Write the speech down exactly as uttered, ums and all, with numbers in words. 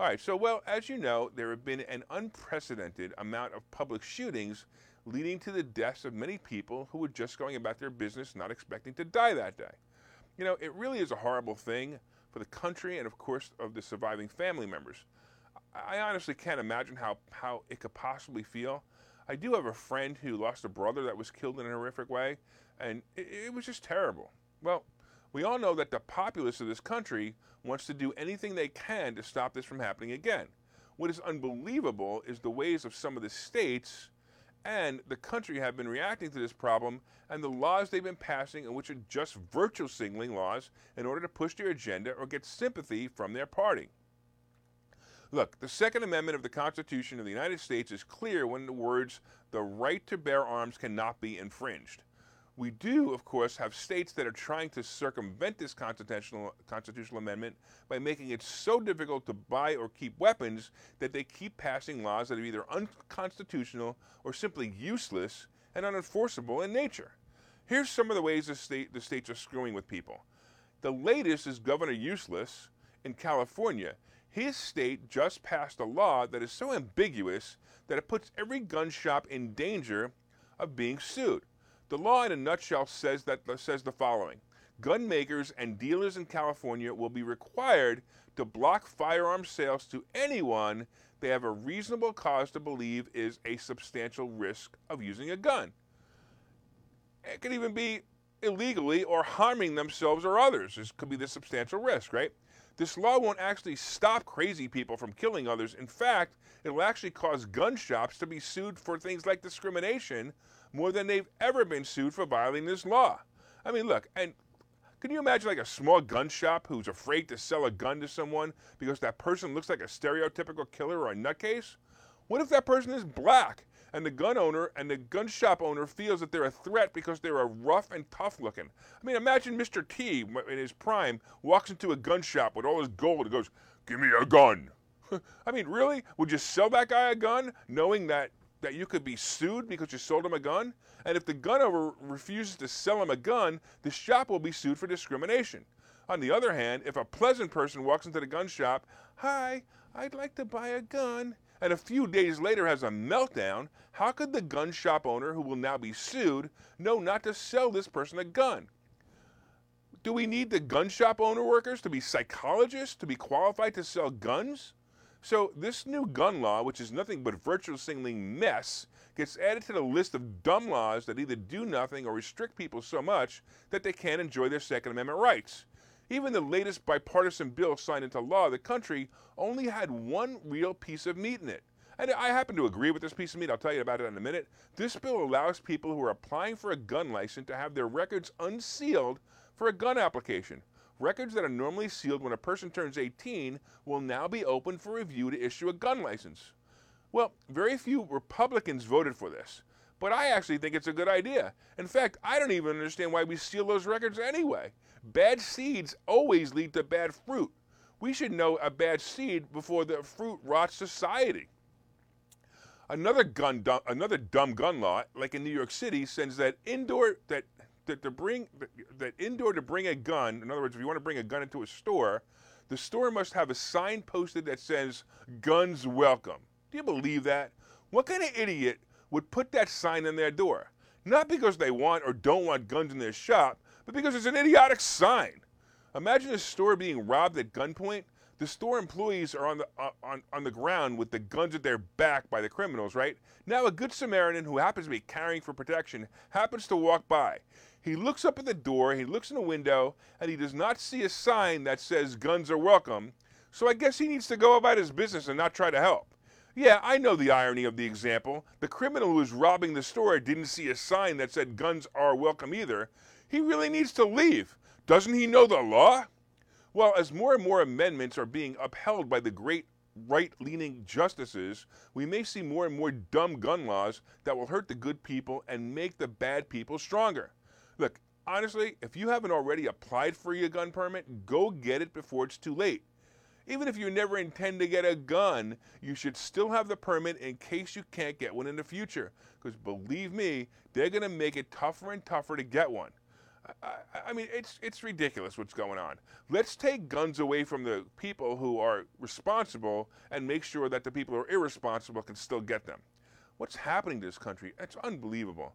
All right, so well, as you know, there have been an unprecedented amount of public shootings leading to the deaths of many people who were just going about their business, not expecting to die that day. You know, it really is a horrible thing for the country and, of course, of the surviving family members. I honestly can't imagine how, how it could possibly feel. I do have a friend who lost a brother that was killed in a horrific way, and it, it was just terrible. Well, we all know that the populace of this country wants to do anything they can to stop this from happening again. What is unbelievable is the ways of some of the states and the country have been reacting to this problem and the laws they've been passing, and which are just virtue signaling laws in order to push their agenda or get sympathy from their party. Look, the Second Amendment of the Constitution of the United States is clear when the words, the right to bear arms cannot be infringed. We do, of course, have states that are trying to circumvent this constitutional, constitutional amendment by making it so difficult to buy or keep weapons that they keep passing laws that are either unconstitutional or simply useless and unenforceable in nature. Here's some of the ways the, state, the states are screwing with people. The latest is Governor Useless in California. His state just passed a law that is so ambiguous that it puts every gun shop in danger of being sued. The law in a nutshell says that says the following. Gun makers and dealers in California will be required to block firearm sales to anyone they have a reasonable cause to believe is a substantial risk of using a gun. It could even be illegally or harming themselves or others. This could be the substantial risk, right? This law won't actually stop crazy people from killing others. In fact, it'll actually cause gun shops to be sued for things like discrimination more than they've ever been sued for violating this law. I mean, look, and can you imagine like a small gun shop who's afraid to sell a gun to someone because that person looks like a stereotypical killer or a nutcase? What if that person is black and the gun owner and the gun shop owner feels that they're a threat because they're a rough and tough looking? I mean, imagine Mister T in his prime walks into a gun shop with all his gold and goes, "Give me a gun." I mean, really? Would you sell that guy a gun knowing that, that you could be sued because you sold him a gun? And if the gun owner refuses to sell him a gun, the shop will be sued for discrimination. On the other hand, if a pleasant person walks into the gun shop, "Hi, I'd like to buy a gun," and a few days later has a meltdown, how could the gun shop owner, who will now be sued, know not to sell this person a gun? Do we need the gun shop owner workers to be psychologists, to be qualified to sell guns? So this new gun law, which is nothing but virtue signaling mess, gets added to the list of dumb laws that either do nothing or restrict people so much that they can't enjoy their Second Amendment rights. Even the latest bipartisan bill signed into law, the country only had one real piece of meat in it. And I happen to agree with this piece of meat. I'll tell you about it in a minute. This bill allows people who are applying for a gun license to have their records unsealed for a gun application. Records that are normally sealed when a person turns eighteen will now be open for review to issue a gun license. Well, very few Republicans voted for this, but I actually think it's a good idea. In fact, I don't even understand why we seal those records anyway. Bad seeds always lead to bad fruit. We should know a bad seed before the fruit rots society. Another gun, dumb, another dumb gun law, like in New York City, sends that indoor that that to bring that indoor to bring a gun. In other words, if you want to bring a gun into a store, the store must have a sign posted that says "Guns Welcome." Do you believe that? What kind of idiot would put that sign on their door? Not because they want or don't want guns in their shop, but because it's an idiotic sign. Imagine a store being robbed at gunpoint. The store employees are on the uh, on, on the ground with the guns at their back by the criminals, right? Now a good Samaritan who happens to be carrying for protection happens to walk by. He looks up at the door, he looks in the window, and he does not see a sign that says "Guns Are Welcome," so I guess he needs to go about his business and not try to help. Yeah, I know the irony of the example. The criminal who was robbing the store didn't see a sign that said "Guns Are Welcome" either. He really needs to leave. Doesn't he know the law? Well, as more and more amendments are being upheld by the great right-leaning justices, we may see more and more dumb gun laws that will hurt the good people and make the bad people stronger. Look, honestly, if you haven't already applied for your gun permit, go get it before it's too late. Even if you never intend to get a gun, you should still have the permit in case you can't get one in the future. Because believe me, they're going to make it tougher and tougher to get one. I, I mean, it's it's ridiculous what's going on. Let's take guns away from the people who are responsible and make sure that the people who are irresponsible can still get them. What's happening to this country? It's unbelievable.